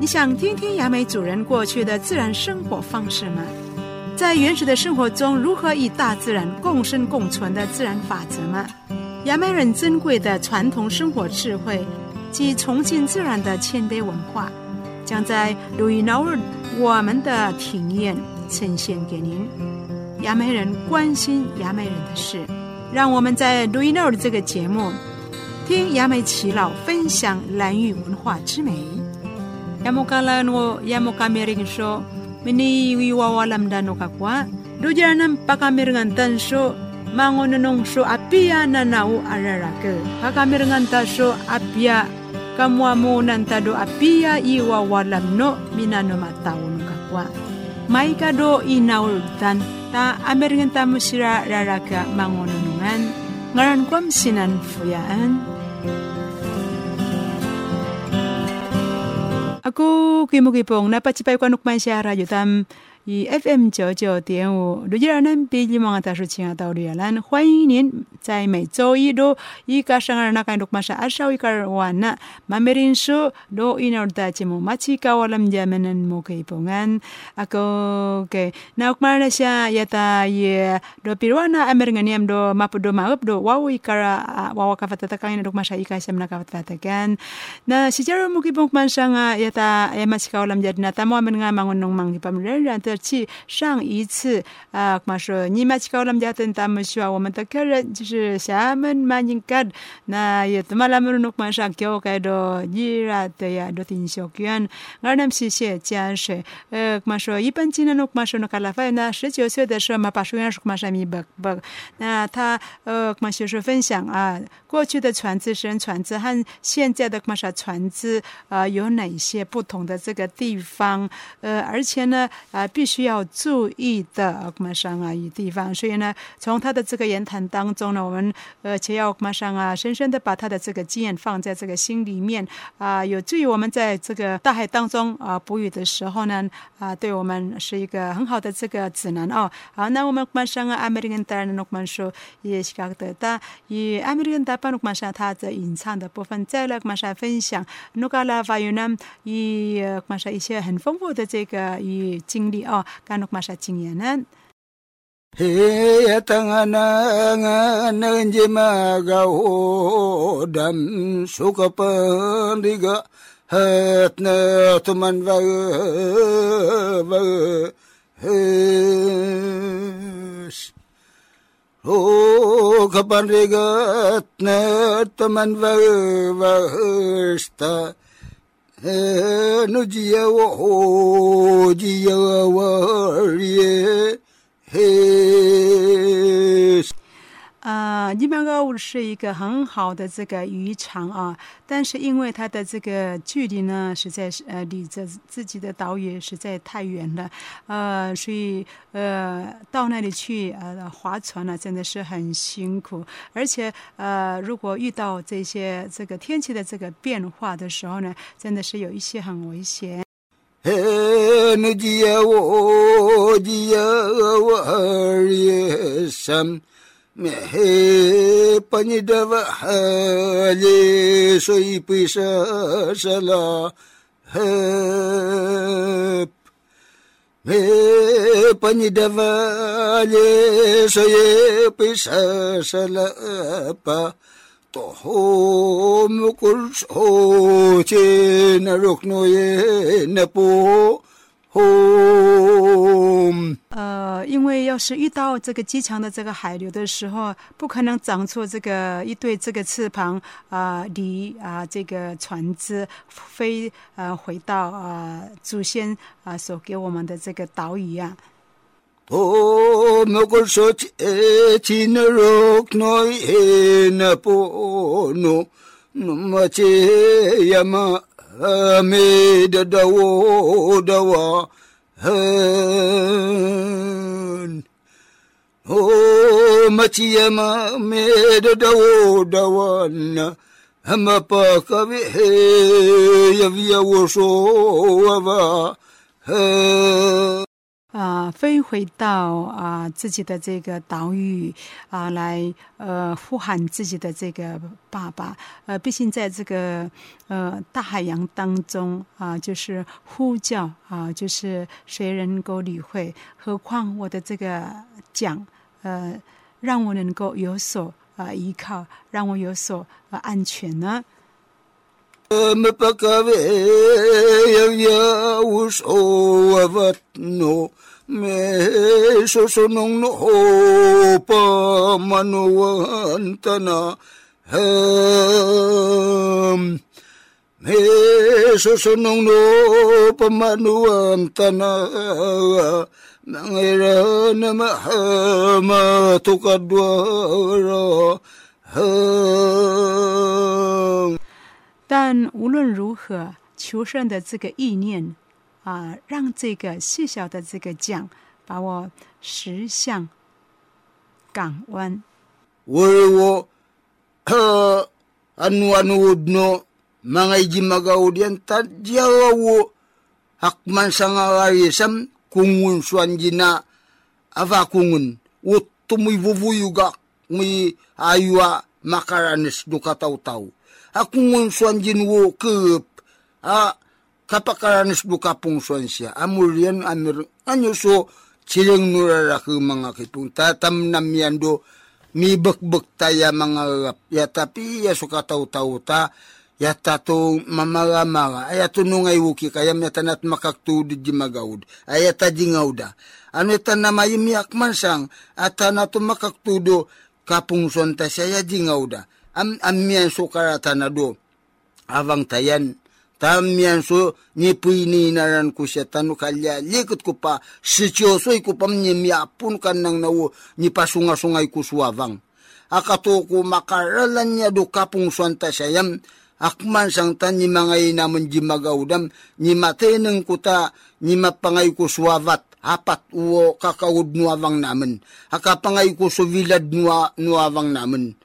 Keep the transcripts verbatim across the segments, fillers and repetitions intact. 你想听听雅美族人过去的自然生活方式吗？在原始的生活中，如何与大自然共生共存的自然法则吗？雅美人珍贵的传统生活智慧及崇敬自然的谦卑文化，将在鲁伊诺尔我们的体验呈现给您。雅美人关心雅美人的事，让我们在鲁伊诺尔这个节目听雅美耆老分享兰语文化之美。Yamukalano yamukamering show mini wiwawalam dano kakwa dujanam pakamirngan tan show mangononong show apia nanau ararake pakamirngan tan show apia kamuamo nantado apia iwawalam no minano mataon kakwa maikado inaul tan ta amirngan tamu sira raraka mangononongan ngaran kwam sinan fuyaan Aku kimukipong napacipay ko anukman siya radyo tam i F M 九九点五，六九二零北京网大叔请啊到瑞兰，欢迎您在每周一到一个上二那个六马上二十一个晚呢，马梅林说到一那的节目，马奇卡瓦兰家们能莫可以碰安，啊个个那我们那些也他也到比如那阿梅人尼们到马普到马普到哇我一个啊哇我卡法特特看那六马上一个什么那卡法特特看，那现在我们可以碰马上啊也他也马奇卡瓦兰家那他们我们那忙农忙的帮人人的。上一次啊，我说你们去搞我们家的，他们说我们的客人就是厦门马英九，那也他妈他们弄马上叫开到伊拉的呀，到天桥边，我们是些江水，呃，我说一般今天弄马上弄卡拉菲，那十九岁的时候嘛，把手上马上米白白，那他呃，我就是分享啊，过去的船只、神船只和现在的马上船只啊，有哪些不同的这个地方？呃，而且呢，啊，必须。需要注意的马上啊，一地方，所以呢，从他的这个言谈当中呢，我们呃，且要马上啊，深深的把他的这个经验放在这个心里面啊、呃，有助于我们在这个大海当中啊、呃、捕鱼的时候呢啊、呃，对我们是一个很好的这个指南哦。好，那我们马上啊，阿美人当然我们说也是讲的，但以阿美人大半马上他的吟唱的部分，再来马上分享，那个啦，还有呢，以马上一些很丰富的这个与经历哦。Kanok masa cingyanan He tanganangan njimagaw dam sukapandiga hat na tuman va va sukapandiga hat na tuman va va sta Nujiya waho jiya wariye hees呃，尼玛高是一个很好的这个渔场啊，但是因为它的这个距离呢，实在是呃离着自己的岛屿实在太远了，呃，所以呃到那里去呃划船呢、啊，真的是很辛苦，而且呃如果遇到这些这个天气的这个变化的时候呢，真的是有一些很危险。Mehe panidava hali soipisa sala hep. Mehe panidava hali soipisa sala pa. Toho mukul soche narukno ye napo.哦，呃，因为要是遇到这个极强的这个海流的时候，不可能长出这个一对这个翅膀啊，离、呃、啊、呃、这个船只飞啊、呃、回到啊、呃、祖先啊、呃、所给我们的这个岛屿啊。哦，莫古说起起那罗诺耶那波诺，莫切亚玛。Amida dawo dawa hen O machiyama amida dawo dawana Hamapaka vihe yaviya woso wava hen 啊，飞回到啊自己的这个岛屿啊，来呃呼喊自己的这个爸爸。呃，毕竟在这个呃大海洋当中啊，就是呼叫啊，就是谁能够理会？何况我的这个讲，呃，让我能够有所啊依靠，让我有所啊安全呢。嗯，但无论如何，求胜的这个意念啊，让这个细小的这个桨把我驶向港湾。Aku ngunsuan jinwu ke ah kapakaran sebuka pungsuan sia amulian amir anyuso ciling nurara ke mangakipung tatam namiando mi bek-bek taya mangarap ya tapi ya suka tahu-tahu ta ya tato mamara-mara ayat nungai wuki kayam ya tanat makaktu di jimagaud ayat tajingauda anu tanamai mi akmansang atanatu makaktu do kapungsuan ta saya jingauda am amian so karatana do avang tayan tamian so nipini naran kusyatanu kalya likut ko pa sitiosoy ko pamnyapun kanang nawo nipasunga-sungay ko suawang akato ko makaralan nya do kapung suanta sayam akman sang tan ni mangay naman jimagaudam ni mateneng kuta ni mapangay ko suawat apat uo kakaud nuawang namen akapangay ko suvilad nua nuawang namen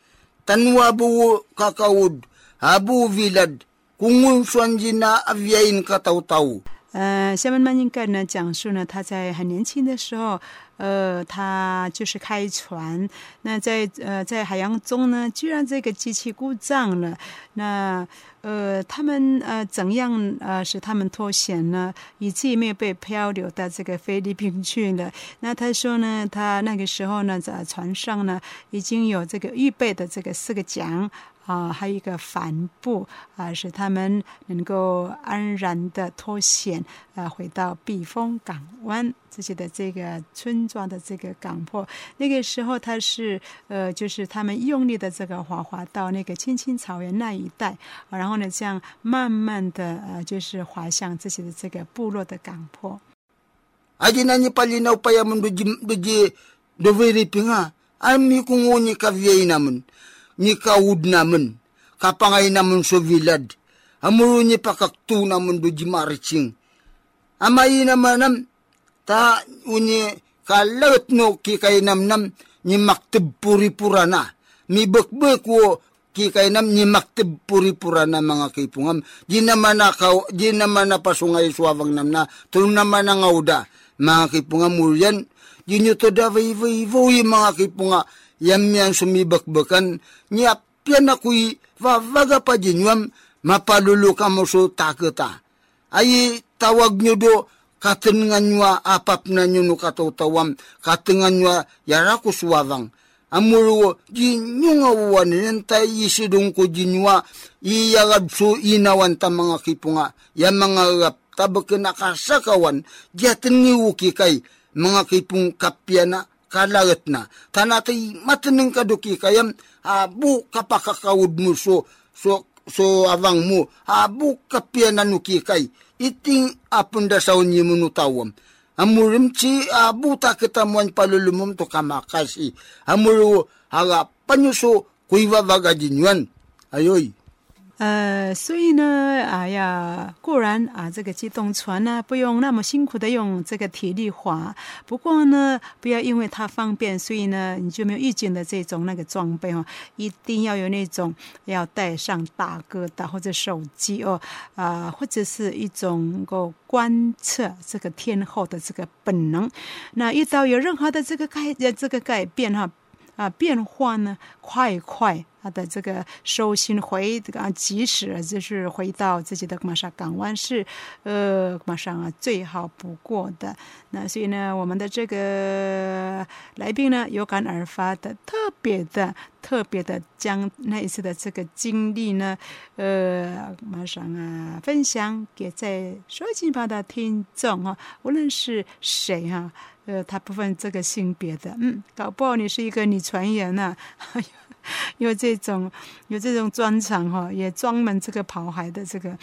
tanwa bu kakaud abu vilad kungun suanjina avyain katautau。呃，夏曼曼应该呢讲述呢，他在很年轻的时候，呃，他就是开船。那在呃在海洋中呢，居然这个机器故障了。那呃，他们呃怎样呃使他们脱险呢？以至于没有被漂流到这个菲律宾去了。那他说呢，他那个时候呢，在船上呢已经有这个预备的这个四个桨。啊，还有一个帆布啊，使他们能够安然的脱险啊，回到避风港湾自己的这个村庄的这个港泊。那个时候，他是呃，就是他们用力的这个划划到那个青青草原那一带，啊、然后呢，这样慢慢的呃，就是划向自己的这个部落的港泊。啊，今天你把你那朋友们都接都接都飞得平啊，俺们公公你可别那么。Ni kaud naman, kapangay naman sa vilad. Amuro ni pakaktu naman do jimaritsing. Amay naman nam, ta unye kalat no kikay nam nam, ni maktib puripura na. Mi bakbak wo kikay nam, ni maktib puripura na mga kipungam. Di naman na, di naman na pasungay suawang nam na, tulong naman na ngawda. Mga kipungam ulyan, di nyo to da vay-vay-vay mga kipunga. Yam yang sumibakbakan, niapyan ako'y vavaga pa jinyam, mapalulu ka mo so takata. Ay tawag nyo do, katengan nyo apap na nyo no katawtawam, katengan nyo yarako suwavang. Amuro, jinyo nga uwanin, tayo isidong ko jinyo, iyagad so inawan ta mga kipunga, yan mga rap, tabakin akasakawan, jaten ni wukikay, mga kipung kapyana, kalagat na tanatay mataneng kaduki kayam abu kapakakaud mo so so so avang mo abu kapiananuki kay iting apunda sa unyo mo nutawam amurim si abu takitamuan palulumum to kamakasi amuro harapan nyo so kuiwavagadin yuan ayoy 呃，所以呢，哎呀，固然啊，这个机动船呢、啊，不用那么辛苦的用这个体力划。不过呢，不要因为它方便，所以呢，你就没有预警的这种那个装备哦，一定要有那种要带上大哥大或者手机哦，啊、呃，或者是一种能够观测这个天候的这个本能。那遇到有任何的这个改这个改变哈、啊。啊，变化呢，快快啊的这个收心回啊，及时就是回到自己的马上港湾是，呃，马上啊最好不过的。那所以呢，我们的这个来宾呢，有感而发的，特别的、特别的将那一次的这个经历呢，呃，马上啊分享给在收听吧的听众啊，无论是谁啊。呃，他不分这个性别的，嗯，搞不好你是一个女船员呐、啊，有这种有这种专长哈、哦，也专门这个跑海的这个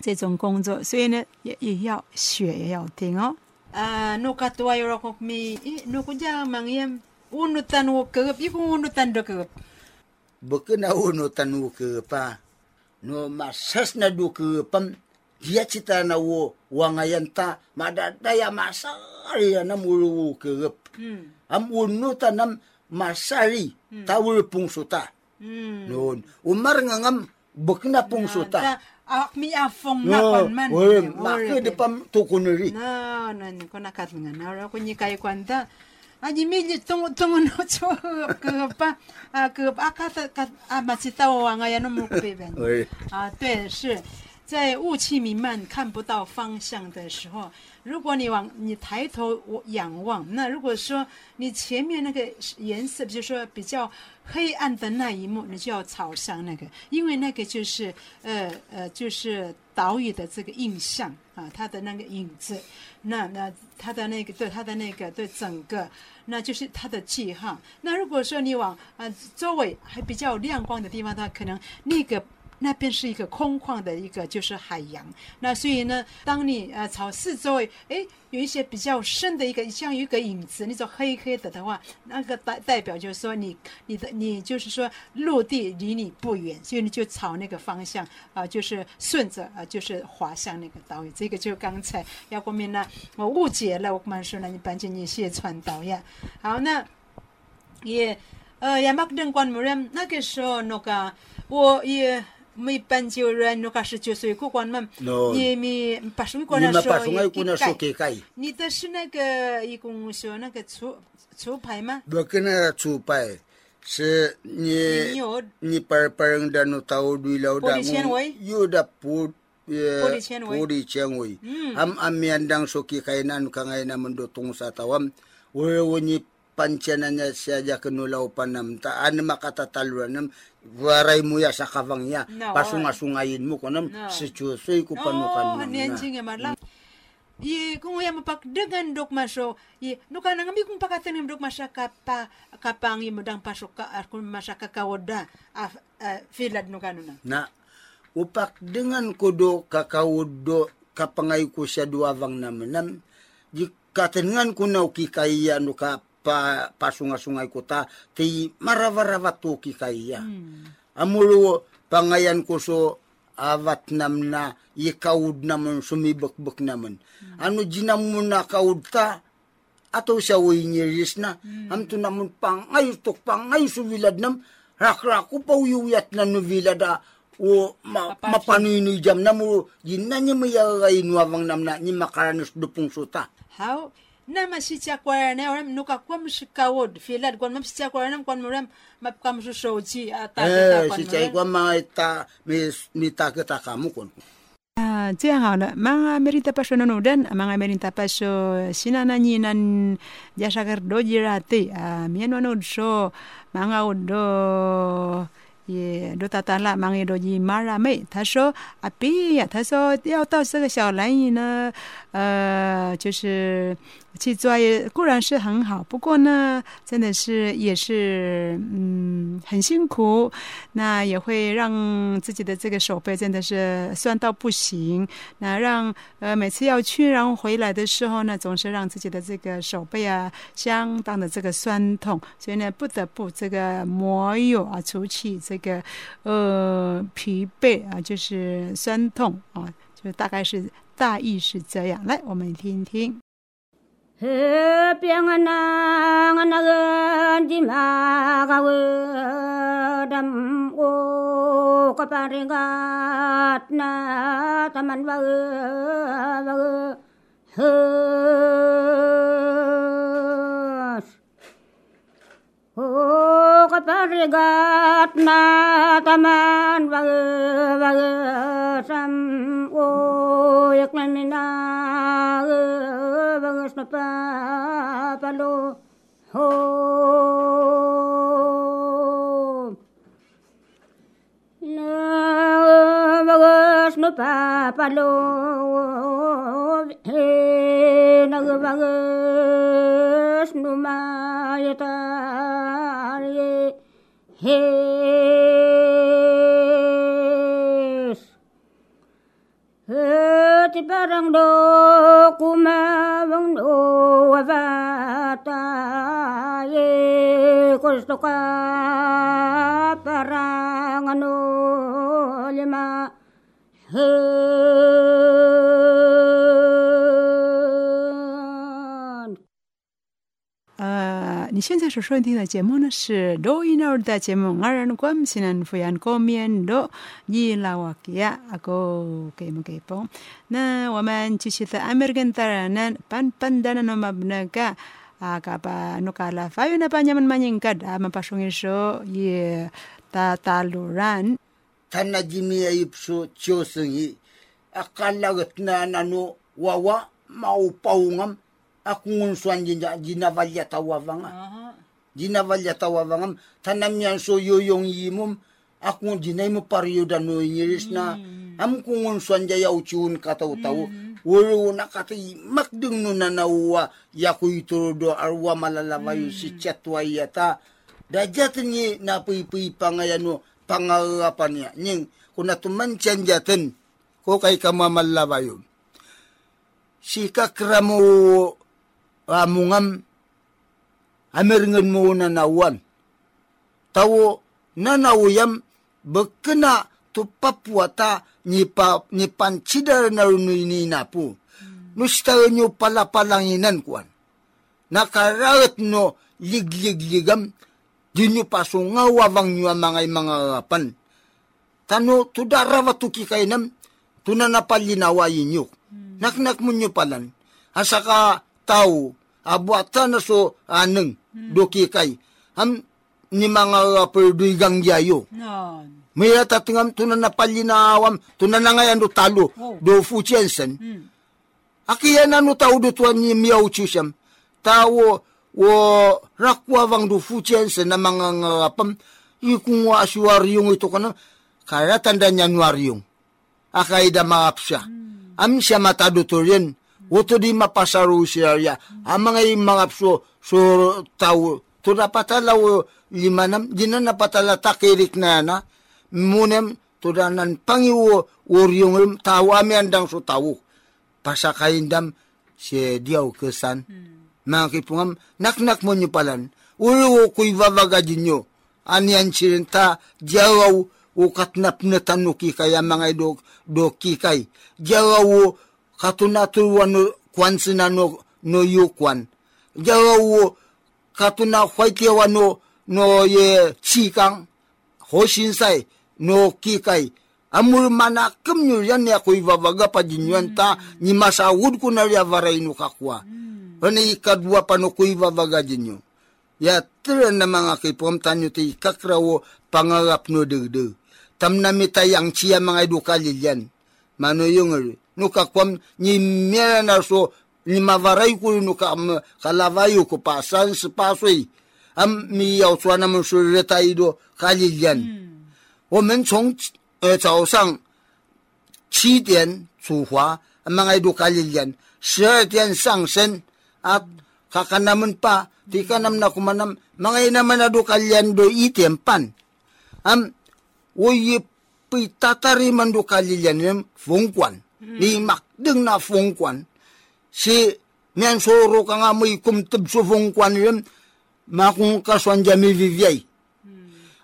这种工作，所以呢，也也要学，也要听哦。啊，侬讲多有罗咪，侬讲讲忙耶，我侬谈我个，伊讲我侬谈得个，不可能我侬谈我个吧，侬马上那都个吧。Dia cita na wo wangayan ta madadaya masari na mulu kerep. Am unu tanam masari tawul pungsuta. Non umar ngam bekna pungsuta. Awak mi afong na konman. Maka depan tukuneri. No, no, ko nakat nga. Nara ko nyikay kwanta. Aji mi tungo tungo no cho kerep ah kerep akat kat masita wangayan na mulu beben. Ah, 对，是。在雾气弥漫看不到方向的时候，如果你往你抬头仰望，那如果说你前面那个颜色就是说比较黑暗的那一幕，你就要朝向那个，因为那个就是呃呃就是岛屿的这个印象啊，它的那个影子，那那它的那个对它的那个对整个，那就是它的记号。那如果说你往呃周围还比较亮光的地方，它可能那个那边是一个空旷的一个就是海洋，那所以呢，当你呃朝四周诶，诶有一些比较深的一个像一个影子，那种黑黑的的话，那个代代表就是说你你的你就是说陆地离你不远，所以你就朝那个方向啊、呃，就是顺着啊、呃，就是滑向那个岛屿。这个就刚才要过面呢，我误解了，我跟你说呢，你搬进你卸船岛呀。好，那也呃也没等关某人那个时候那个我也。没搬就人，那个是九岁过关嘛？你没八岁过那时候也改。你的是那个一共说那个出出牌吗？不跟那出牌，是你你把把人家那头对了的，有的不呃不的纤维。俺俺们当说起开那，看开那们都懂啥tawan，我我你。Pancananya saja kenulaupan nam ta ano makatataluan nam waray mo ya sa kavang ya pasungasungayin mo ko nam secusoy ko panukan mo na. Ye kung wala mapagdagan dok maso ye no ka nang mikung pakatanim dok masaka pa kapang ye modang pasok ka kun masaka kawoda filad no kanuna. Na upak dengan kodo kakawodo kapangay ko siya duawang naman nam jikatengan ko na ukikaya no ka pa pasunga-sungai kota ti maravaravat to kikaya amulo pangayan ko so avat namna ikaud naman sumibakbak naman ano ginamon na kaud ta ato siya winyeris na amto naman pangay tok pangay suvilad nam rakrako pauyuyat na novilada o mapanini jam namulo ginanya mayagay nuwang namna ni makaranos dupong suta how nama si cakwa na orang nuka kuam si kawod filad kuam si cakwa na kuam muram map kuam si soji atau si cakwa mai ta mi ta ke ta kamu kon ah dia hana mga merita pasyo nonodan mga merita pasyo sinananinan jasa kerdo jirati mian wanod so mga udo也罗达达拉忙也罗伊马拉妹，他说阿比呀，他说要到这个小蓝屿呢，呃，就是去抓也固然是很好，不过呢，真的是也是嗯很辛苦，那也会让自己的这个手背真的是酸到不行，那让呃每次要去然后回来的时候呢，总是让自己的这个手背啊相当的这个酸痛，所以呢不得不这个磨油啊除去这个。这个呃疲惫啊，就是酸痛啊，就大概是大意是这样。来，我们听一听。Oh, kaparigat na taman bagasam oh yaklanina bagas na papalo oh na bagas na papalo eh na bagas na mayata.His Hati barang doku mawang doa vata Ye kustuka parang anu lima呃，你现在所收听的节目呢是罗伊诺的节目，阿人关心人抚养公民罗伊拉瓦基亚阿哥给么给帮。那我们继续在阿美跟达人呢，潘潘达人我们不能干。Aga pa nukala fayo na pa niya man maningkad mapasungin so ye tataluran. Tana jimi ayup so chosengi akalagat na nanu wawa maupawngam.Aku ngunsuan jinja jinavalya tawavanga. Jinavalya tawavanga. Tanam yan so yoyong yimum. Aku jinay mo pariyo dano iniris na. Am kung ngunsuan jaya uchiun kataw-taw. Walo na katay makdung nunanawa. Yaku iturodo arwa malalavayo si chatwayata. Dajatin niya napuipuy pangayano pangarapan niya. Nying kunatuman siyan jatin. Kukay kamamalavayo. Si kakramo...Amungam Ameringan mo nanawan. Tawo nanawuyam bekena tupapuata nyipa, nipancidara narunuini napu. Nustaran nyo palapalanginan kuan. Nakararat no ligligligam di nyo paso ngawawang nyo amangay mangarapan. Tano tudarawatuki kainam tunanapalinawayin nyo. Naknak mo nyo palan. Asaka...Tau abuatan so aneng hmm. doki kai ham ni mga perdugang yayo. No. Maya tatungam tunan na palinawam tunan na ngayon do talo oh. do fuchensen. Hmm. Akiyan ano tao do tuan ni miao chusham tao o rakwawang do fuchensen na mga ngapam ikung aswaryong ito kanang kaya tanda nyanwaryong akay da maapsya. Hmm. Am siya matado to rin.Wato di mapasaro siya ya. Ang mga imangapso so tao. To napatala o limanam. Di na napatala takirik na na. Munem to na nanpangiwo oryong tao amiandang so tao. Pasakaindam siya diaw kesan. Mga kipungam naknak mo nyo palan. Ulo ko'y vavagajin nyo. Aniyan sirinta diaw o katnap na tanuki kaya mga do, do kikay. Diaw o katunatuwa no kwansina no no yukwan jawo katuna kwaitewa no no ye chikang hoshinsai no kikai amurmana kumnyu yan ya kuivabaga pajinyanta ni masawud kunaria varainu kakwa ani ikadwa pano kuivabaga jinyo ya tren na mga kipom tanyo ti kakrawo pangarap no degdeg tamnamita yang chia mga dukalilyan mano yung nuka kwam ni mera na so ni mavarai ko nuka kalavayo ko pasan sa pasoy am mi yao suan na musureta ido kalilian wo men chong eh zao sang qi dian zu hua mga ido kalilian shi dian sang sen at kakanaman pa di kanam na kumanam mga inaman na do kalilian do itempan am wo ye pitatariman do kalilian ng fungkwan ni makdeng na fungkwan si niyan soro ka nga mo ikumtab so fungkwan yun makungkaswan jami viviyay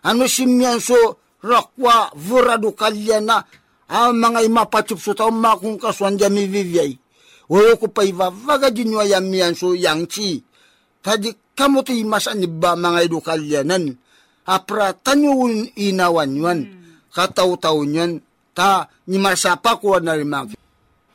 ano si niyan so rakwa vura dukaliana amanga imapachipso ta makunka swanja mivivyi wewe kupaiva vaga jinywa ya mianso yangchi tadi kamoto imasani ba manga dukalianan apra tanyun inawanyuan katautaunyuan ta nimasapa ko na rimaki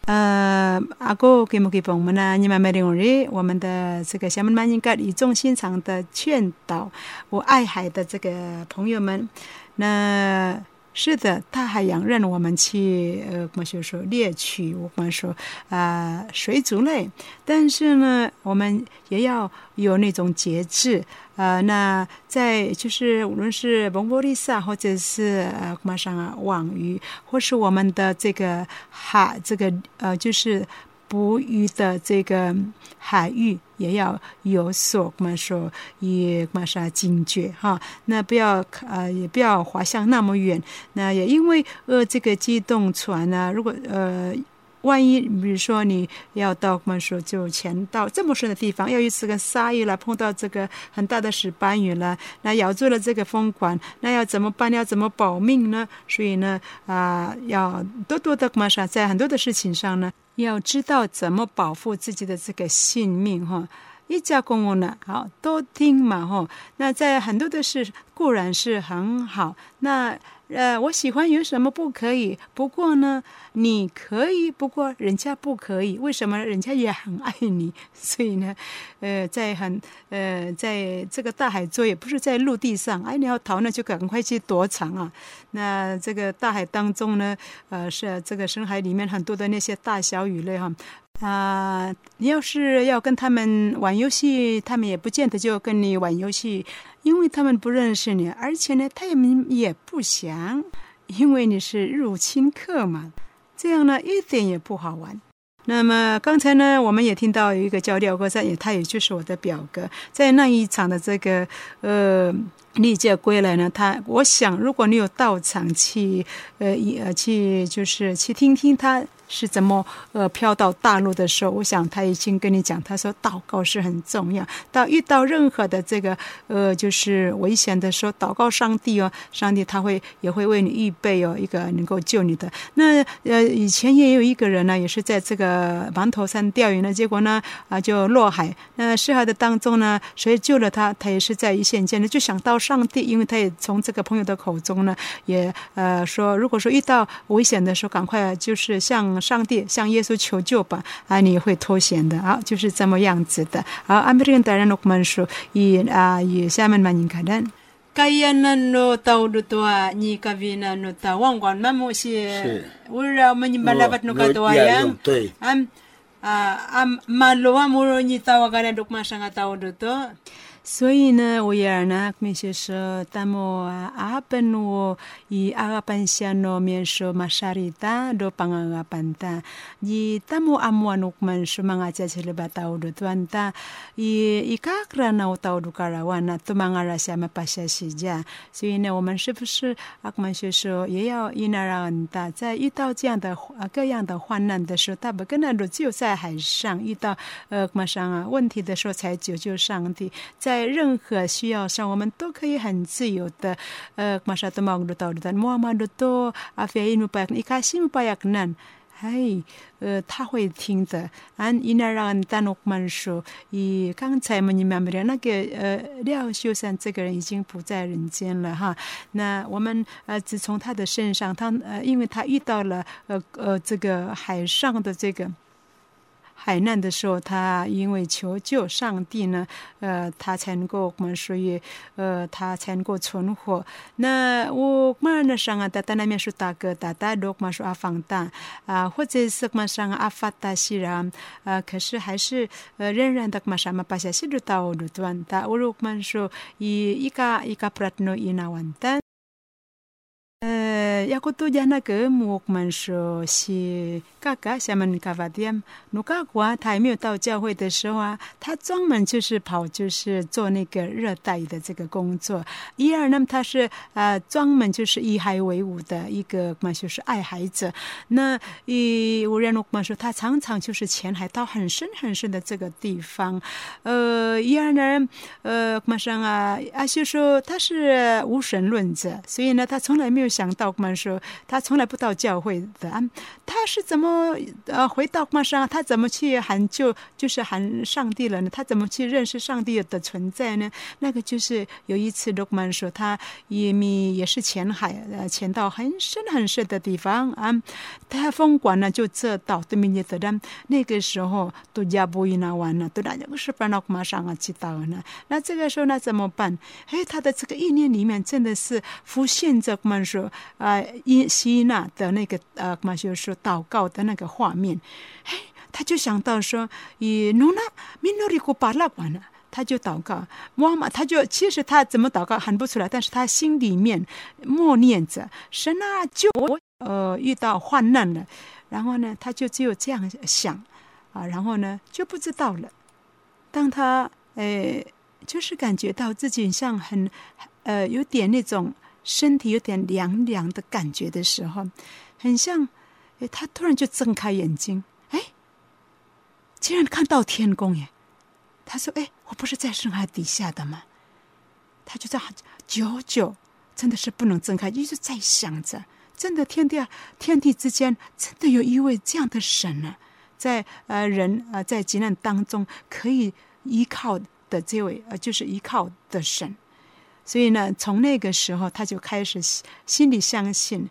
呃，阿哥给木给帮们呢？你们没认为我们的这个厦门漫行街语重心长的劝导我爱海的这个朋友们，那是的，大海洋让我们去呃，我们就说猎取，我们说啊、呃、水族类，但是呢，我们也要有那种节制。呃，那在就是无论是蒙波利萨或者是呃马上啊网鱼，或是我们的这个海这个呃就是捕鱼的这个海域，也要有所我们说也马上警觉哈，那不要呃也不要滑向那么远。那也因为呃这个机动船呢、啊，如果呃。万一比如说你要到我们说就潜到这么深的地方，要遇这个鲨鱼了，碰到这个很大的石斑鱼了，那咬住了这个风管，那要怎么办？要怎么保命呢？所以呢，啊、呃，要多多的嘛，在很多的事情上呢，要知道怎么保护自己的这个性命哈。一家公公呢，好多听嘛哈。那在很多的事固然是很好，那。呃，我喜欢有什么不可以？不过呢，你可以，不过人家不可以。为什么？人家也很爱你。所以呢，呃，在很呃，在这个大海中，也不是在陆地上。哎，你要逃呢，就赶快去躲藏啊。那这个大海当中呢，呃，是、啊、这个深海里面很多的那些大小鱼类哈。啊、呃，你要是要跟他们玩游戏，他们也不见得就跟你玩游戏。因为他们不认识你，而且呢，他们也不想，因为你是入侵客嘛，这样呢一点也不好玩。那么刚才呢，我们也听到有一个叫廖国山，也他也就是我的表哥，在那一场的这个呃历届归来呢，他我想，如果你有到场去呃呃去就是去听听他。是怎么呃飘到大陆的时候，我想他已经跟你讲，他说祷告是很重要。到遇到任何的这个呃就是危险的时候，祷告上帝哦，上帝他会也会为你预备哦一个能够救你的。那呃以前也有一个人呢，也是在这个馒头山钓鱼呢，结果呢啊、呃、就落海。那失海的当中呢，谁救了他？他也是在一线间呢就想到上帝，因为他也从这个朋友的口中呢也呃说，如果说遇到危险的时候，赶快就是向上帝向耶稣求救吧，啊，你会脱险的啊，就是这么样子的。啊，阿弥陀佛，我们说，以啊以下面蛮应该的。Kayanan no taudutwa ni kavina no tawangwan mamu si ura mani malabat no katuayang am am maluwa muro ni tawagana dukmasang tauduto。所以呢，我也呢，面试说，他们阿本我以阿个本乡那面说马沙里达都帮阿个本达，以他们阿莫努们说马阿家去了把刀都断达，以以卡克那我刀都卡拉完那，都马阿拉下面巴下西家。所以呢，我们是不是阿个面试说也要伊那让达，在遇到这样的各样的患难的时候，他不跟那都只有在海上遇到呃马上啊问题的时候才求救上帝，在。在任何需要上，我们都可以很自由的。呃，马上都忙得到的，忙忙得到，阿飞努巴伊卡西姆巴亚南，哎，呃，他会听的。俺伊那让丹诺曼说，以刚才嘛你们没聊那个呃廖秀山这个人已经不在人间了哈。那我们呃只从他的身上，他呃因为他遇到了呃呃这个海上的这个。海难的时候，他因为求救上帝呢，呃，他才能够我们属于呃，他才能够存活。那我们呢，上啊，大大那边说大哥，大大都我们说阿方大啊，或者是我们上阿发达西然啊，可是还是呃，仍然的我们上嘛，把些西都到路端的，我们说伊伊卡伊卡普拉诺伊那完蛋。呃， yakutujana ke mukmanso si kaka Shaman Kavadiam， 努卡古啊，他还没有到教会的时候啊，他专门就是跑，就是做那个热带的这个工作。一二呢，他是呃专门就是以孩为伍的一个嘛，就是爱孩子。那以无人努曼说，他常常就是潜海到很深很深的这个地方。呃，一二呢，呃，马上啊，阿修说他是无神论者，所以呢，他从来没有想到。说他从来不到教会的，他是怎么呃回到马上？他怎么去喊就就是喊上帝了呢？他怎么去认识上帝的存在呢？那个就是有一次，罗曼说他也米也是潜海呃潜到很深很深的地方啊，他风管呢就这到对面的人，那个时候都加布伊那湾了，都那个是把那马上啊知道呢。那这个时候那怎么办？哎，他的这个意念里面真的是浮现着罗曼说。呃，西娜的那个呃，嘛就是祷告的那个画面，嘿，他就想到说，以努那米诺里古巴拉关了。他就祷告，妈妈，他就其实他怎么祷告喊不出来，但是他心里面默念着神啊，救我！呃，遇到患难了，然后呢，他就只有这样想啊，然后呢就不知道了。当他呃，就是感觉到自己像很呃有点那种。身体有点凉凉的感觉的时候，很像他突然就睁开眼睛，哎，竟然看到天宫耶！他说：“哎，我不是在深海底下的吗？”他就在久久真的是不能睁开，一直在想着，真的天地天地之间真的有一位这样的神啊，在呃人啊、呃、在急难当中可以依靠的这位呃就是依靠的神。所以呢，从那个时候他就开始心里相信，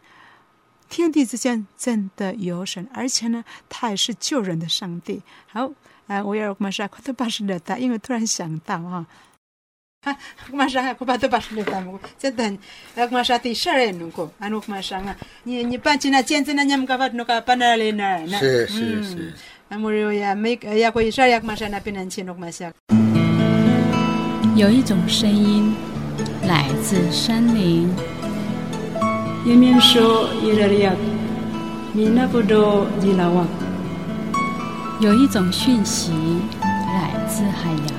天地之间真的有神，而且呢，他也是救人的上帝。好，啊，我要马上快到八十六代，因为突然想到哈，啊，马上快把到八十六代，我真的，我马上第十二年过，啊，我马上啊，你你搬进来，现在呢，你们搞把那个搬来了呢，是是是，那我有呀，每呀过一十二年马上那边能去，我马上。有一种声音。来自山林。人民说伊拉利亚米纳布多伊拉瓦。有一种讯息来自海洋。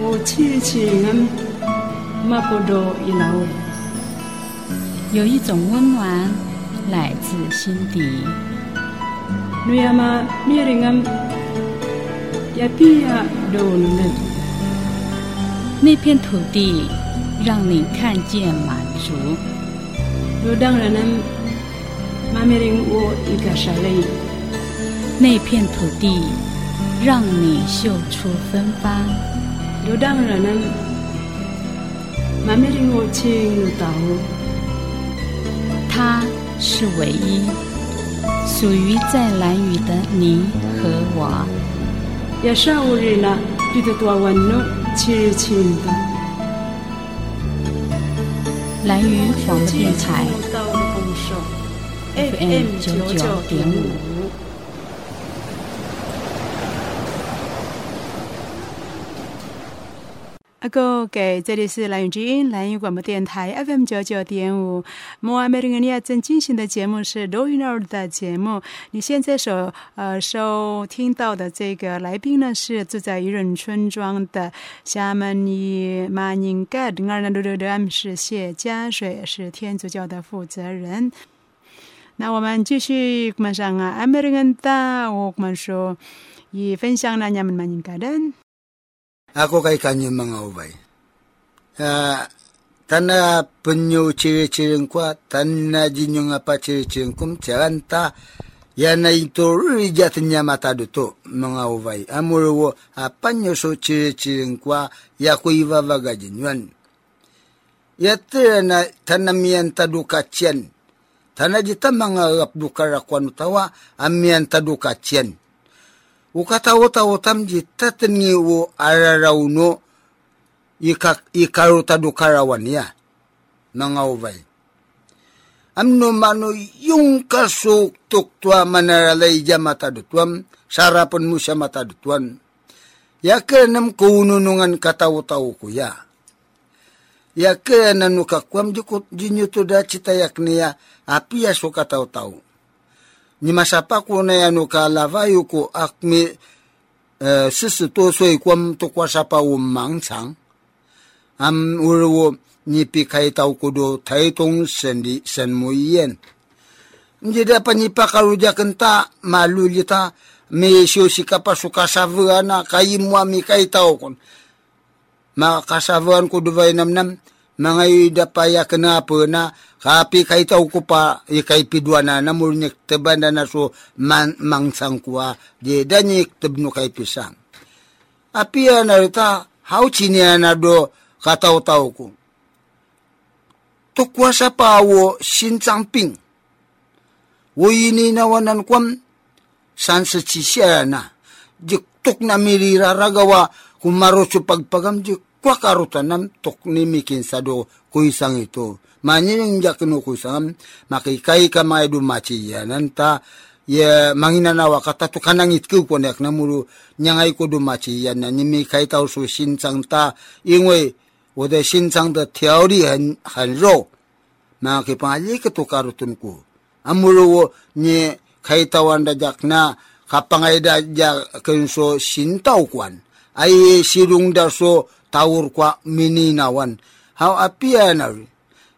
我去去恩马布多伊拉瓦。有一种温暖来自心底。努亚玛米林恩亚比亚多伦。那片土地让你看见满足。那片土地让你嗅出芬芳。它是唯一，属于在蓝雨的你和我。也是我人了，对着多温暖。亲亲的兰屿广播电台 F M 九九点五。阿哥给这里是兰屿之音兰屿广播电台 F M 九九点五。摩阿美利亚正进行的节目是 Do You Know 的节目。你现在所呃收听到的这个来宾呢，是住在渔人村庄的厦门伊马宁盖丁二南路的 M 是谢家水，是天主教的负责人。那我们继续马上啊，阿美利亚大我们说以分享了厦门马宁盖丁。Ako kay kanyang mga ubay. Uh, tana punyo chiri-chiring kwa, tana jinyo nga pa chiri-chiring kum, charanta, yan na ituri jatin niya mataduto, mga ubay. Amuro, apanyo so chiri-chiring kwa, yaku iwawaga jinyuan. Yatira na tanamiyan tadukatsyan. Tana jita mga rapdukarakwanu tawa, amiyan tadukatsyan.ukatawotawotam jita tengi wo ararauno ikarutadukarawan ya mga ubay. Amno mano yung kasuktuk tua manaralay ja matadutuam, sarapan mo siya matadutuan. Yakinam kununungan katawotaw ko ya. Ya ke nanuka kwam jukut jinyu tuda cita yaknia api ya suka tahu-tahu. Nimasapa kuna ya nuka lavayu ku akmi susu tu sui kwam tukwa sapa wu mangcang. Am uruwu nipi kai tau kudu taitung sendi senmuyen. Njida panipa karuja kenta malu lita me siu sikapa suka savana kai muami kai tau kon. Makasavuan ko duvay namnam, mga idapaya kenapa na kapi kaitaw ko pa ikaipidwa na namurnik teban na naso man, mangsang kuwa di danyik tebno kaipisang. Api ya narita hau chiniya na do kataw-taw ko. Tukwa sa pawo sinchangping. Uyini na wanan kwam sansachisya na. Jiktuk na miriraragawa kumarosu pagpagam di kwa karutanam tok ni mikin sado kuisang ito. Maniling yakinu kuisang makikai ka mga dumachi ya. Nanta ya manginanawa katatu kanangit kiuponek namuru nyangay ko dumachi ya. Nimi kaitaw su sinsang ta. Ingwe wada sinsang da teori han, hanro. Makipangalik ito karutun ko. Amuru wo ni kaitawan da jak na kapangay da jak kinso sintaw kwan. Ay sirung daso tawur kwa mininawan. How apianari.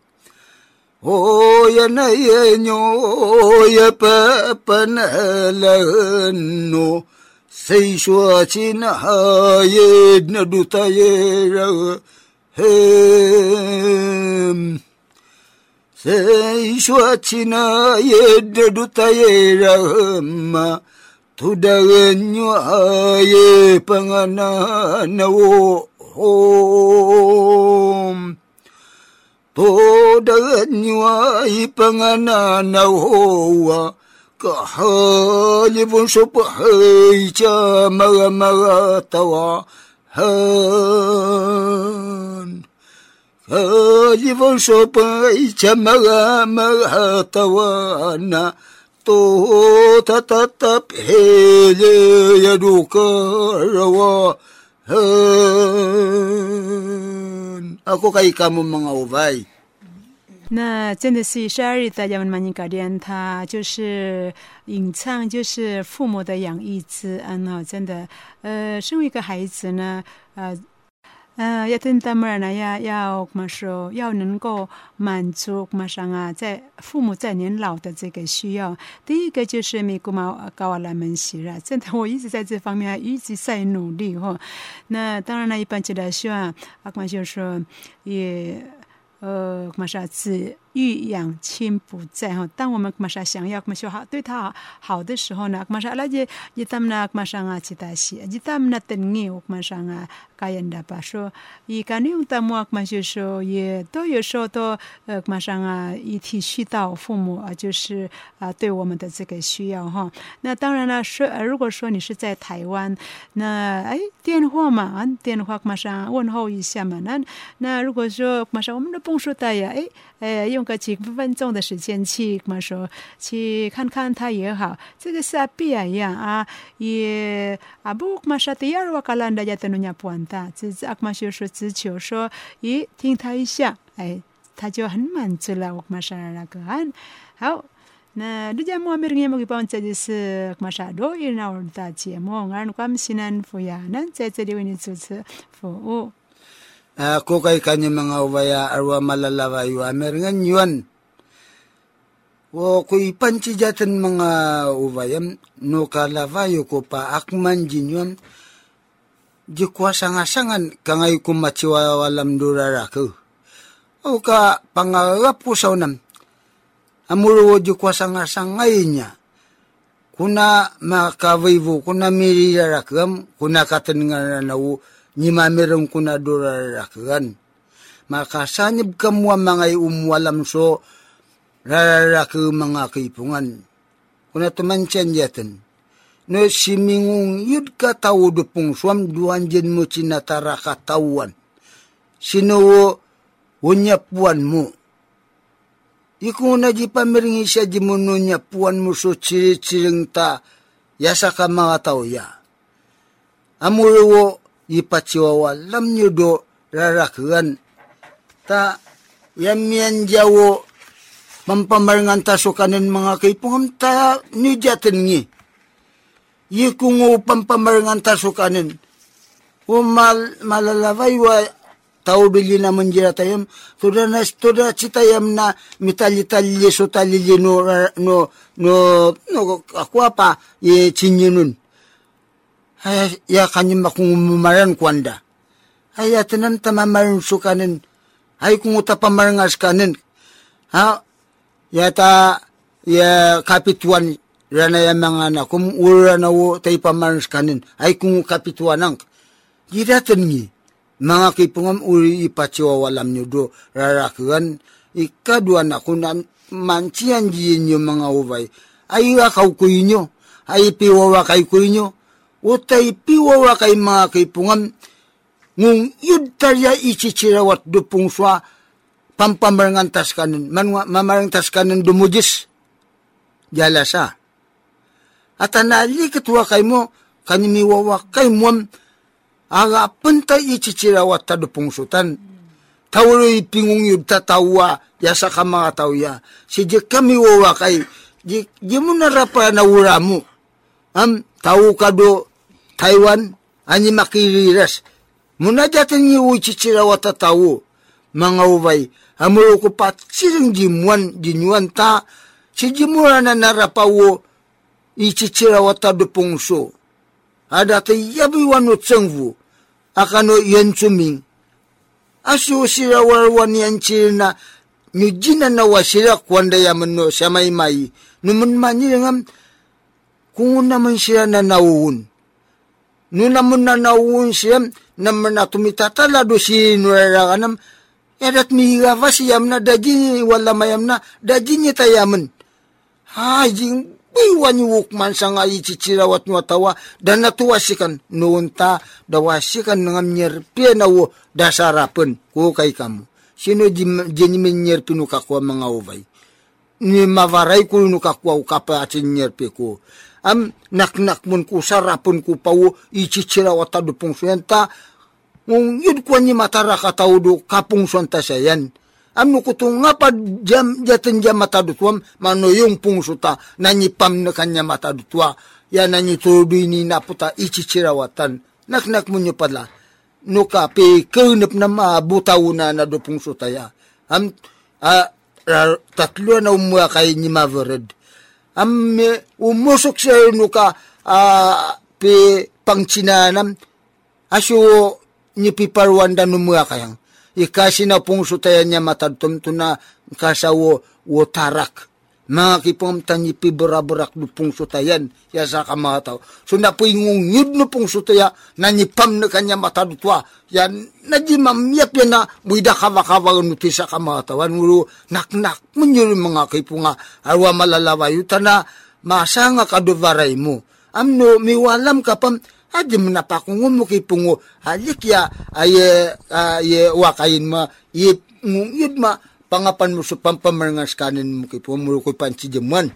Oh ya na yenyo ya papa na lano Say shua china hayed na duta yera hem Say shua china hayed na duta yera hema Tuda yenyo haye pangana na wo hom Toda nyua ipangana na hoa Kahalibun supahay cha maga maga tawa han Kahalibun supahay cha maga maga tawa na Tota tatap hele yaduka rawa han Ako kay kamu mga ubay那真的是十二日的亚文曼尼卡莲，他就是吟唱，就是父母的养育之恩哦，真的。呃，身为一个孩子呢，呃，呃，要真的嘛呢，要要怎么说，要能够满足马上啊，在父母在年老的这个需要。第一个就是美国嘛高阿拉门西啦，真的，我一直在这方面一直在努力哈、哦。那当然了，一般起来希望阿妈就说也。呃，马上子欲养亲不在哈。当我们马上想要马上好对他 好, 好的时候呢，马上那些一他们那马上啊，其他些一他们那等你，马上啊，该人的吧说，一看你用他们马上说也都有时候都呃马上啊，一体恤到父母啊，就是啊对我们的这个需要哈。那当然了，说如果说你是在台湾，那哎电话嘛，电话马上问候一下嘛。那那如果说马上我们的不说的呀，哎哎用个几分钟的时间去嘛说去看看他也好，这个是啊必然呀啊也啊不嘛说第二我看了大家都能要管他，只是啊嘛就说只求说咦听他一下，哎他就很满足了我嘛说那个安好。那大家莫没人要给帮这就是嘛说多热闹的节目，俺们关心安抚呀，那在这里为你主持服务。Ako kay kanyang mga ubaya arwa malalawayo amerengan yun. O ko'y panchijatan mga ubayam no kalawayo ko pa akman jin yun. Di ko asangasangan ka ngayon kumachiwawalam durara ko. O ka pangarap ko sa unang. Amuro di ko asangasang ngayon niya. Kuna makawivo, kuna mirirara ko, kuna katangaran na u.Ni mamirong kuna durarakan. makasanib kamwa mangay umwalamso rararaku mga kipungan. Kuna tumansan yatan. No simingong yud katawudu pong suam duan jen mo sinatara katawan. Sinuwo unyapuan mo. Ikung najipamiringi siya jimuno nyapuan mo so sirisiring ta yasa ka mga tao ya. Amuruwo ipatsiwawa lam nyo do rarakuan. Ta yamian jawo mampamarangan taso kanin mga kaipungam ta nijatin ngi. Yikung o pampamarangan taso kanin. O mal, malalaway wa tao bili naman jira tayam. Tuda na tuda sitayam na mitali-tali so talili no, no, no, no akwa pa ye chinyinun. Ay, ya kanyang makumumaran kwanda. Ay, atinan tamamaran so kanin. Ay, kung utapamarangas kanin. Ha? Yata ya kapituan rana ya mga anak kung ura na wo tayo pamarans kanin ay kung kapituan ang giratan ni mga kipungam uri ipatsiwawalam nyo do rarakuan ikaduan ako na mansiyan diyan nyo mga uway ay akaw kuy nyo ay piwawa kay kuy nyo o tayo piwawa kay mga kipungam ngung yud tarya isichirawat do pong swa pampamarangan tas kanin, mamarang tas kanin dumujis. Jala sa. At anali katwa kay mo, kanimiwawa kay mo, aga panta ichichirawat ta dupungsutan. Tawaloy pingung yud tatawa, yasa ka mga tao ya. Si di kamiwawa kay, di, di mo narapa na ura mo. Am, tao ka do Taiwan, ani makiriras. Muna datan niyo ichichirawat ta tao. Mga uway, amuro ko pa silang jimuan, jinuan ta, si jimura na narapawo, isichirawata dupungso. Adate yabiwan o tsangvu, akano yan suming. Aso sirawarwan yan sila na, nujina nawa sila kwanda yaman no, sa may-may. Numan man nila nga, kung naman sila na nauun. Nung naman na nauun sila, naman na tumitatala do si nurarakanam, edat mihiga pa siyam na daging wala mayam na daging niya tayaman. Ha, yung biwan yung wukman sa nga ichichirawat nyo atawa dan natuwasikan noon ta dawasikan nga nyerpia na wo dasarapan kukay kamu. Sino jenimen nyerpi nukakwa mga ovay? Ni mawaray ko nukakwa ukapa at nyerpi ko. Am naknakmon ko sarapon ko pa wo ichichirawat adupong suyanta nung yun kwa ni matara katao do kapung suanta sayan. Ano ko itong nga pa jam, jatan jam matadutwam, mano yung pungsuta na nipam na kanya matadutwa. Yan na nituloy ni naputa ichichirawatan. Naknak mo nyo pala. No kape, kaunap na maabutaw na na do pungsuta ya. Am, ah, tatlo na umuha kayo ni Mavered. Am, umusok siya no ka, ah, pe, pangchinanam. Aso, ni piparwan dan umua kayang ikasi na pungso tayo niya matadtom to na kasawo wo tarak mga kipamtan ni pibarabarak do pungso tayan yasa ka mga tao so napuingung yud no pungso tayo nanipam na kanya matadutwa yan najimamyap yan na buida kawakawagan no tisa ka mga tao anuro naknak munyuri mga kipunga arwa malalawa yuta na masanga kaduvaray mo amno miwalam kapam adi mo na pa kung umukipungo halik ya ay ay wakayin ma yid ma pangapan mo sa pampamarngas kanin mukipungo murukoy pansijamuan.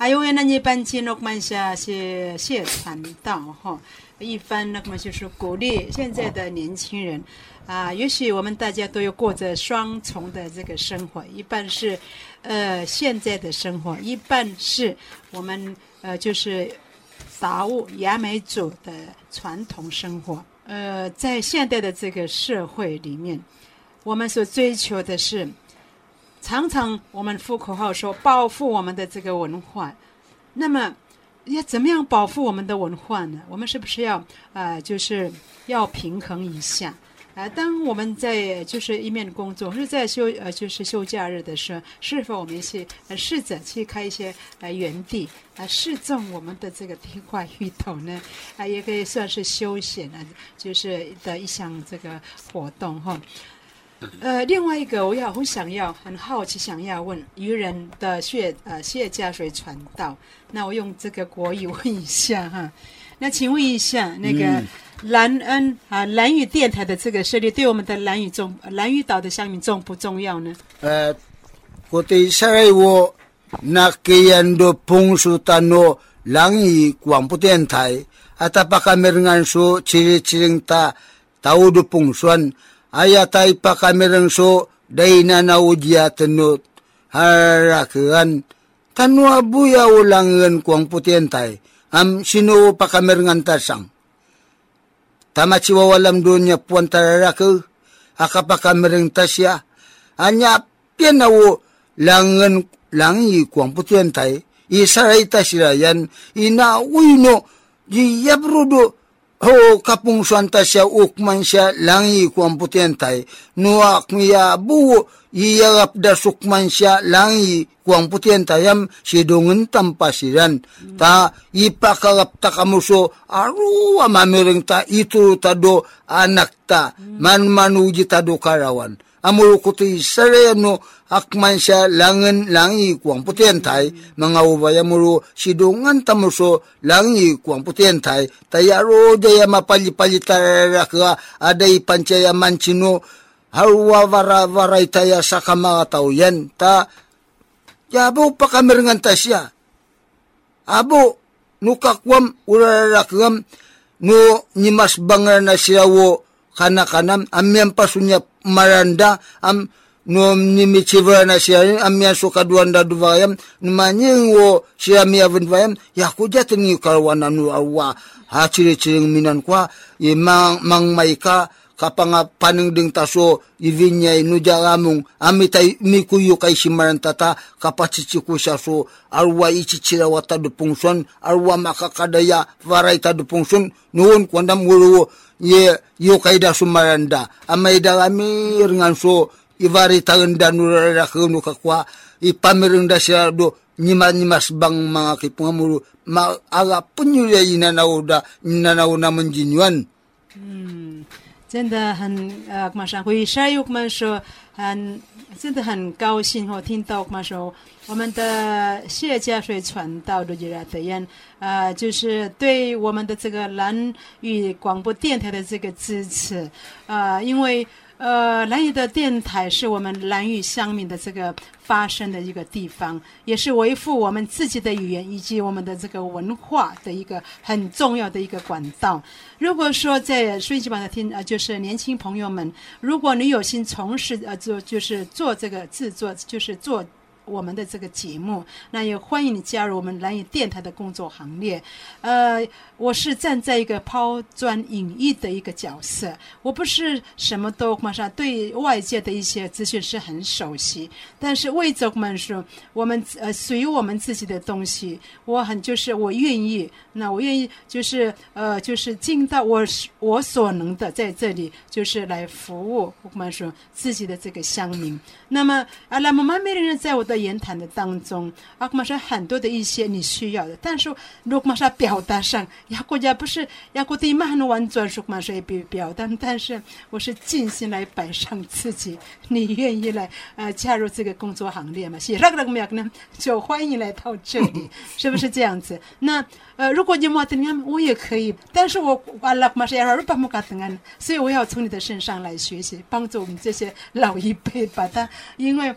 Ayaw yan na niya pansinok man siya si si Tantang ho. 一般那么就是鼓励现在的年轻人 啊， 也许我们大家都有过着双重的这个生活， 一半是 呃 现在的生活， 一半是我们 呃 就是 达悟雅美族的传统生活。呃，在现代的这个社会里面，我们所追求的是，常常我们呼口号说保护我们的这个文化。那么，要怎么样保护我们的文化呢？我们是不是要呃，就是要平衡一下？啊，当我们在就是一面工作，是在休呃就是休假日的时候，是否我们去呃试着去开一些呃园地啊，试种我们的这个地瓜芋头呢？啊，也可以算是休闲啊，就是的一项这个活动哈。呃，另外一个我也很想要，很好奇，想要问渔人的谢呃谢家水传道，那我用这个国语问一下哈。那请问一下，那个兰恩、嗯、啊，兰屿电台的这个设立，对我们的兰屿中兰屿岛的乡民重不重要呢？呃，我对下一我那个人的彭树丹诺兰屿广播电台，啊，他把卡梅人说，其实其实他到的彭栓。Ayat ay pa kami rin so day na naudya tenut harakan tanwa buya ulangan kuang putian tay am sino pa kami rin tasang tama siwawalam dunya puan tararaku aka pa kami rin tasya anya pianawo langan langi kuang putian tay isaray tasirayan ina uino jiyabrudo ho kapung suanta siya ukman siya langi kuang putientay nua kuya buo iyarap da sukman siya langi kuang putientayam sidungan tampasiran ta ipakarap ta kamuso arua mamiring ta itu tado anak ta manmanuji tado karawan amulukuti sareno akman siya langan langi kuang putientay mga ubayamuru sidungan tamuso langi kuang putientay tayaro daya mapalipalitaraka aday pancaya mancino harwa vara-varay taya sa kamakataw yan ta yabo pa kamerengan ta siya abo nukakwam urararakam no nimas bangar na siya wo kanakanam amyan pasunya maranda am no nimichiva na siya amya sukaduanda duvayam numanyeng wo siya miyavendvayam yakujatin yu karwana nu awa hachiri-chiring minan kwa imang mang maika kapanga paningding taso ivinyay nujaramong amitay mikuyo kay simarantata kapachichiku siya so arwa ichichirawa tadupungson arwa makakadaya varay tadupungson noon kwandam uruwo yukay da sumaranda amay darami ringan so ivaritarin da nurarakinu kakwa ipamirin da siya do nyimas-nyimas bang mga kipungamuro maarapun nyo ya inanaw da inanaw naman jinyuan. Hmm, 真的很呃，马上回下一个嘛说，很真的很高兴哦，听到嘛说我们的谢家水传道的这个人，呃，就是对我们的这个兰屿广播电台的这个支持，呃，因为呃兰屿的电台是我们兰屿乡民的这个发声的一个地方，也是维护我们自己的语言以及我们的这个文化的一个很重要的一个管道。如果说在顺吉榜的听呃就是年轻朋友们，如果你有心从事呃就就是做这个制作，就是做我们的这个节目，那也欢迎你加入我们兰屿电台的工作行列。呃，我是站在一个抛砖引玉的一个角色，我不是什么都马上对外界的一些资讯是很熟悉，但是为着我们说我们呃属于我们自己的东西，我很就是我愿意，那我愿意就是呃就是尽到我我所能的在这里就是来服务我们说自己的这个乡民。那么阿拉姆妈咪人在我的言谈的当中，阿克玛莎很多的一些你需要的，但是如果玛表达上，雅国家不是雅国的蛮完转述玛莎也表达，但是我是尽心来摆上自己。你愿意来呃加入这个工作行列吗？是，那个没有呢，就欢迎来到这里，是不是这样子？那呃，如果你没得呢，我也可以，但是我阿拉克玛莎也是帮不干的，所以我要从你的身上来学习，帮助我们这些老一辈把它，因为。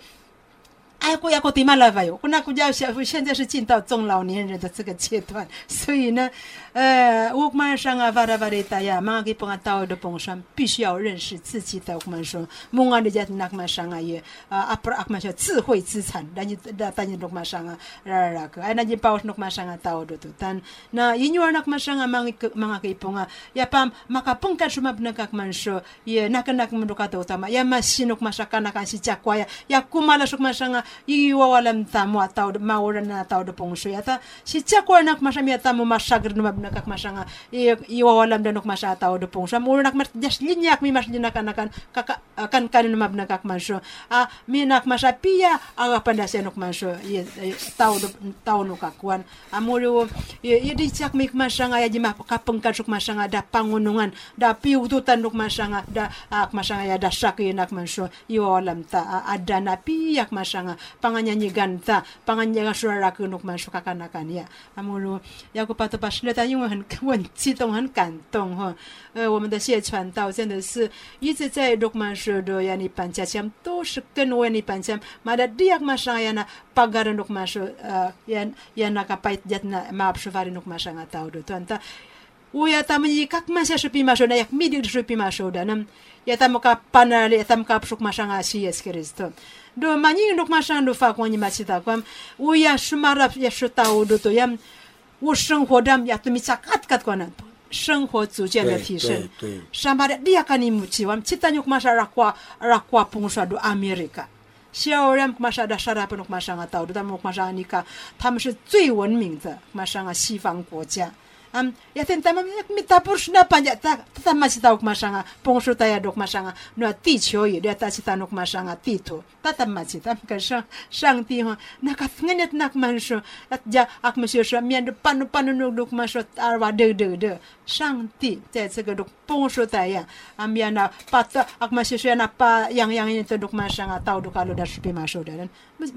哎，国家国地嘛来吧哟，那国家现在是进到中老年人的这个阶段，所以呢，呃，我们上啊，巴拉巴拉大呀，忙给帮到的帮上，必须要认识自己的。我们说，梦啊，人家那嘛上啊也啊，阿不阿嘛说智慧资产，那你那当然那嘛上啊，啦啦个，哎，那你包那嘛上啊到的都，但那因为那嘛上啊，忙给忙给帮啊，也把马卡帮干什么不能干嘛说，也那个那个么都搞到他嘛，也嘛是那嘛上干那干是假怪呀，也古嘛了什么上啊。يجي وولم ثامو تاود ما ورنا تاود بونشوي تا شتشكوا إنك ماشى ميا تامو ماشى غرنا مبناك ماشى يجي وولم دنك ماشى تاود بونشوي مورناك مر جشلينياك مي ماشى جناك أنا كان كان كانين مبناك ماشى آ ميناك ماشى بيا أغا بندسينك ماشى ي تاود تاونك أكوان أمورو يدي شك ميك ماشى يجي ما كابنكشوك ماشى دا بانغونان دا بيوتوتانك ماشى دا ماشى يدا شاكينك ماشى يجي وولم تا ada napi yak masanga panganyanyi ganta panganyaga surara kunuk masuka kanakan ya amuru yaku pato pasle ta yong hen wen ji dong hen gan dong ha eh wo men de xie chuan dao zhen de shi yi zhi zai dok man shi de ya ni pan jia qian dou shi gen wen ni pan jia ma da diak masanga ya na pagar nok masu yan yan na kapait jat na ma observar nok masanga tao do tanta uya tamyi kak masya shupi masona yak midir shupi masoda nam yatamu ka panali yatamu ka pshuk mashanga si yes kristo do mani nok mashando fa kwani masita kwam uya shumara ya shutao do to yam wo shenghodam ya tumi chakat kat kwana 生活逐渐的提升。什么的，你要看你母亲，我们其他人马上拉垮拉垮，碰上到美国。小人马上到沙拉本马上啊，到他们马上尼卡，他们是最文明的马上啊，西方国家。Um, yatin tama mita purshna panja ta tama sita ok masanga pongshu ta ya dok masanga no ti choi de ta sita nok masanga tito ta tama sita kasha shang ti ho na ka ngnet nak mansho at ja ak monsieur chamien de panu panu nok dok masho arwa de de de shang ti te se dok pongshu ta ya ambiana pat ak monsieur na pa yang yang ni dok masanga tau dok alo da shupi masho da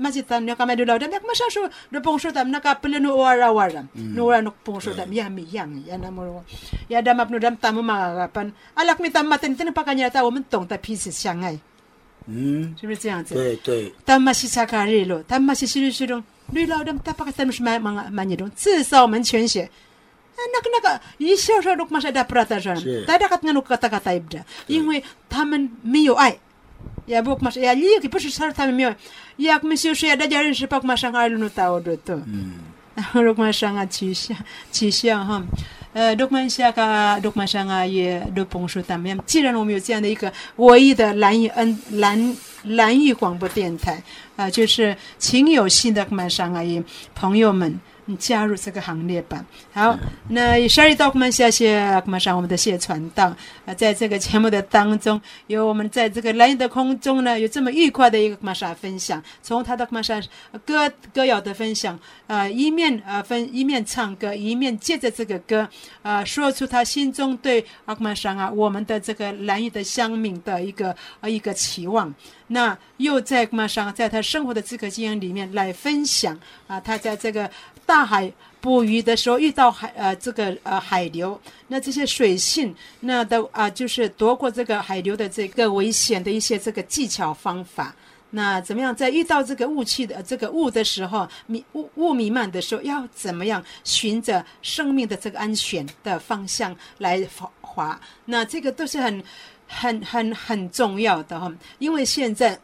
masita no ka me do da mak masho de pongshu ta na ka pleno wara wara no ra nok pongshu ta ya yang yan amuro ya damap no dam tamu magagapan alak mi tam matin tin pa kanya ta wo men tong ta piece xiang ai mm 是不是这样子对对他们是啥卡日了他们是是是种绿老的他把他们是蛮蛮蛮严重至少我们全写那个那个一小时都马上在 prata 上他大概能够 kata kata ibda 因为他们没有爱也不马也也不是说他们没有也没有说大家认识不马上爱了到的对嗯Dokman shanga chisha chisha ham，呃，dokman shanga dokman shanga也都碰触他们。既然我们有这样的一个唯一的蓝语恩蓝蓝语广播电台，啊、呃，就是请有心的dokman shanga也朋友们加入这个行列吧。好，那也稍微到我们谢谢dokman shanga我们的谢传道啊、呃，在这个节目的当中，有我们在这个蓝语的空中呢，有这么愉快的一个dokman shanga分享，从他的dokman shanga歌歌谣的分享。呃，一面呃分一面唱歌，一面借着这个歌，呃，说出他心中对阿克曼山啊，我们的这个兰屿的乡民的一个呃一个期望。那又在阿克曼山，在他生活的这个经验里面来分享啊、呃，他在这个大海捕鱼的时候遇到海呃这个呃海流，那这些水性那的啊、呃，就是躲过这个海流的这个危险的一些这个技巧方法。那怎么样在遇到这个雾气的这个雾的时候迷雾雾弥漫的时候要怎么样循着生命的这个安全的方向来划，那这个都是很很很很重要的、哦、因为现在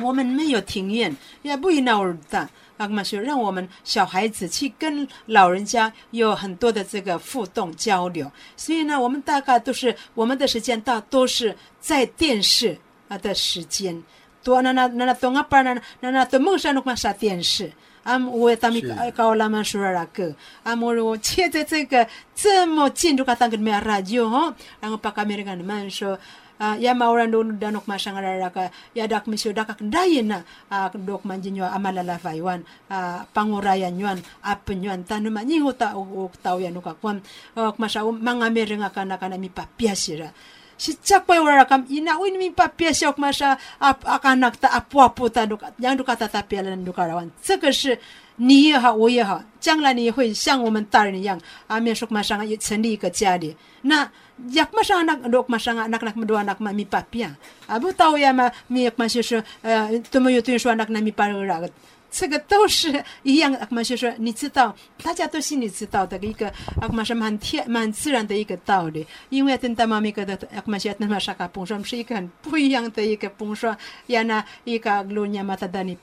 我们没有庭院也不一闹而大阿克曼说让我们小孩子去跟老人家有很多的这个互动交流，所以呢我们大概都是我们的时间大都是在电视的时间多那那那东阿巴那那那东蒙山那块啥电视，俺我他们搞了蛮熟了个，俺们我借着这个这么近就看到个没 radio 哈，然后把卡梅干的蛮熟。Uh, ya mauran doon danok masangararaka ya dak misyo dakak dayin na uh, dok manjin nyo amalalavaywan uh, pangurayan nyo apin nyo tanuman nyo ta uktaw yan ukakwan uh, masya mga merin nga kanakana mi papiyasira si chakpay warakam inawin mi papiyasya ok masya akanak ta apu-apu ta yang dukatatapialan dukarawan tsakashi你也好我也好将来你也会像我们大人一样阿弥陀佛上也成立一个家里那亚克上那罗克上那那么多那么米巴比啊阿不到呀嘛米克就是呃怎么有对说那那米巴尔啊这个都是一样阿克就是你知道大家都心里知道的一个阿克是蛮天蛮自然的一个道理，因为等到妈咪个的阿克是那么啥个碰上是一个很不一样的一个碰上呀那一个罗尼亚马达尼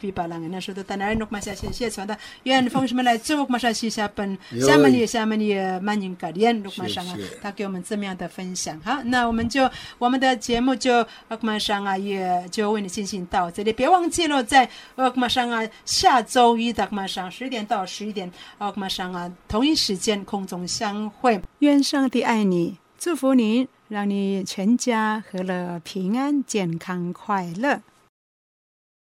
في بالانغنا شو تناينك مساجين شيء صندا يعني فمش من لا تشوفك مساجين شابن سامني سامني ما نينكار يعني لك مساجين تاكيو من怎么样的分享哈那我们就我们的节目就我们上啊也就为你进行到这里别忘记了在我们上啊下周一的我们上十点到十一点我们上啊同一时间空中相会愿上帝爱你祝福您让你全家和乐平安健康快乐。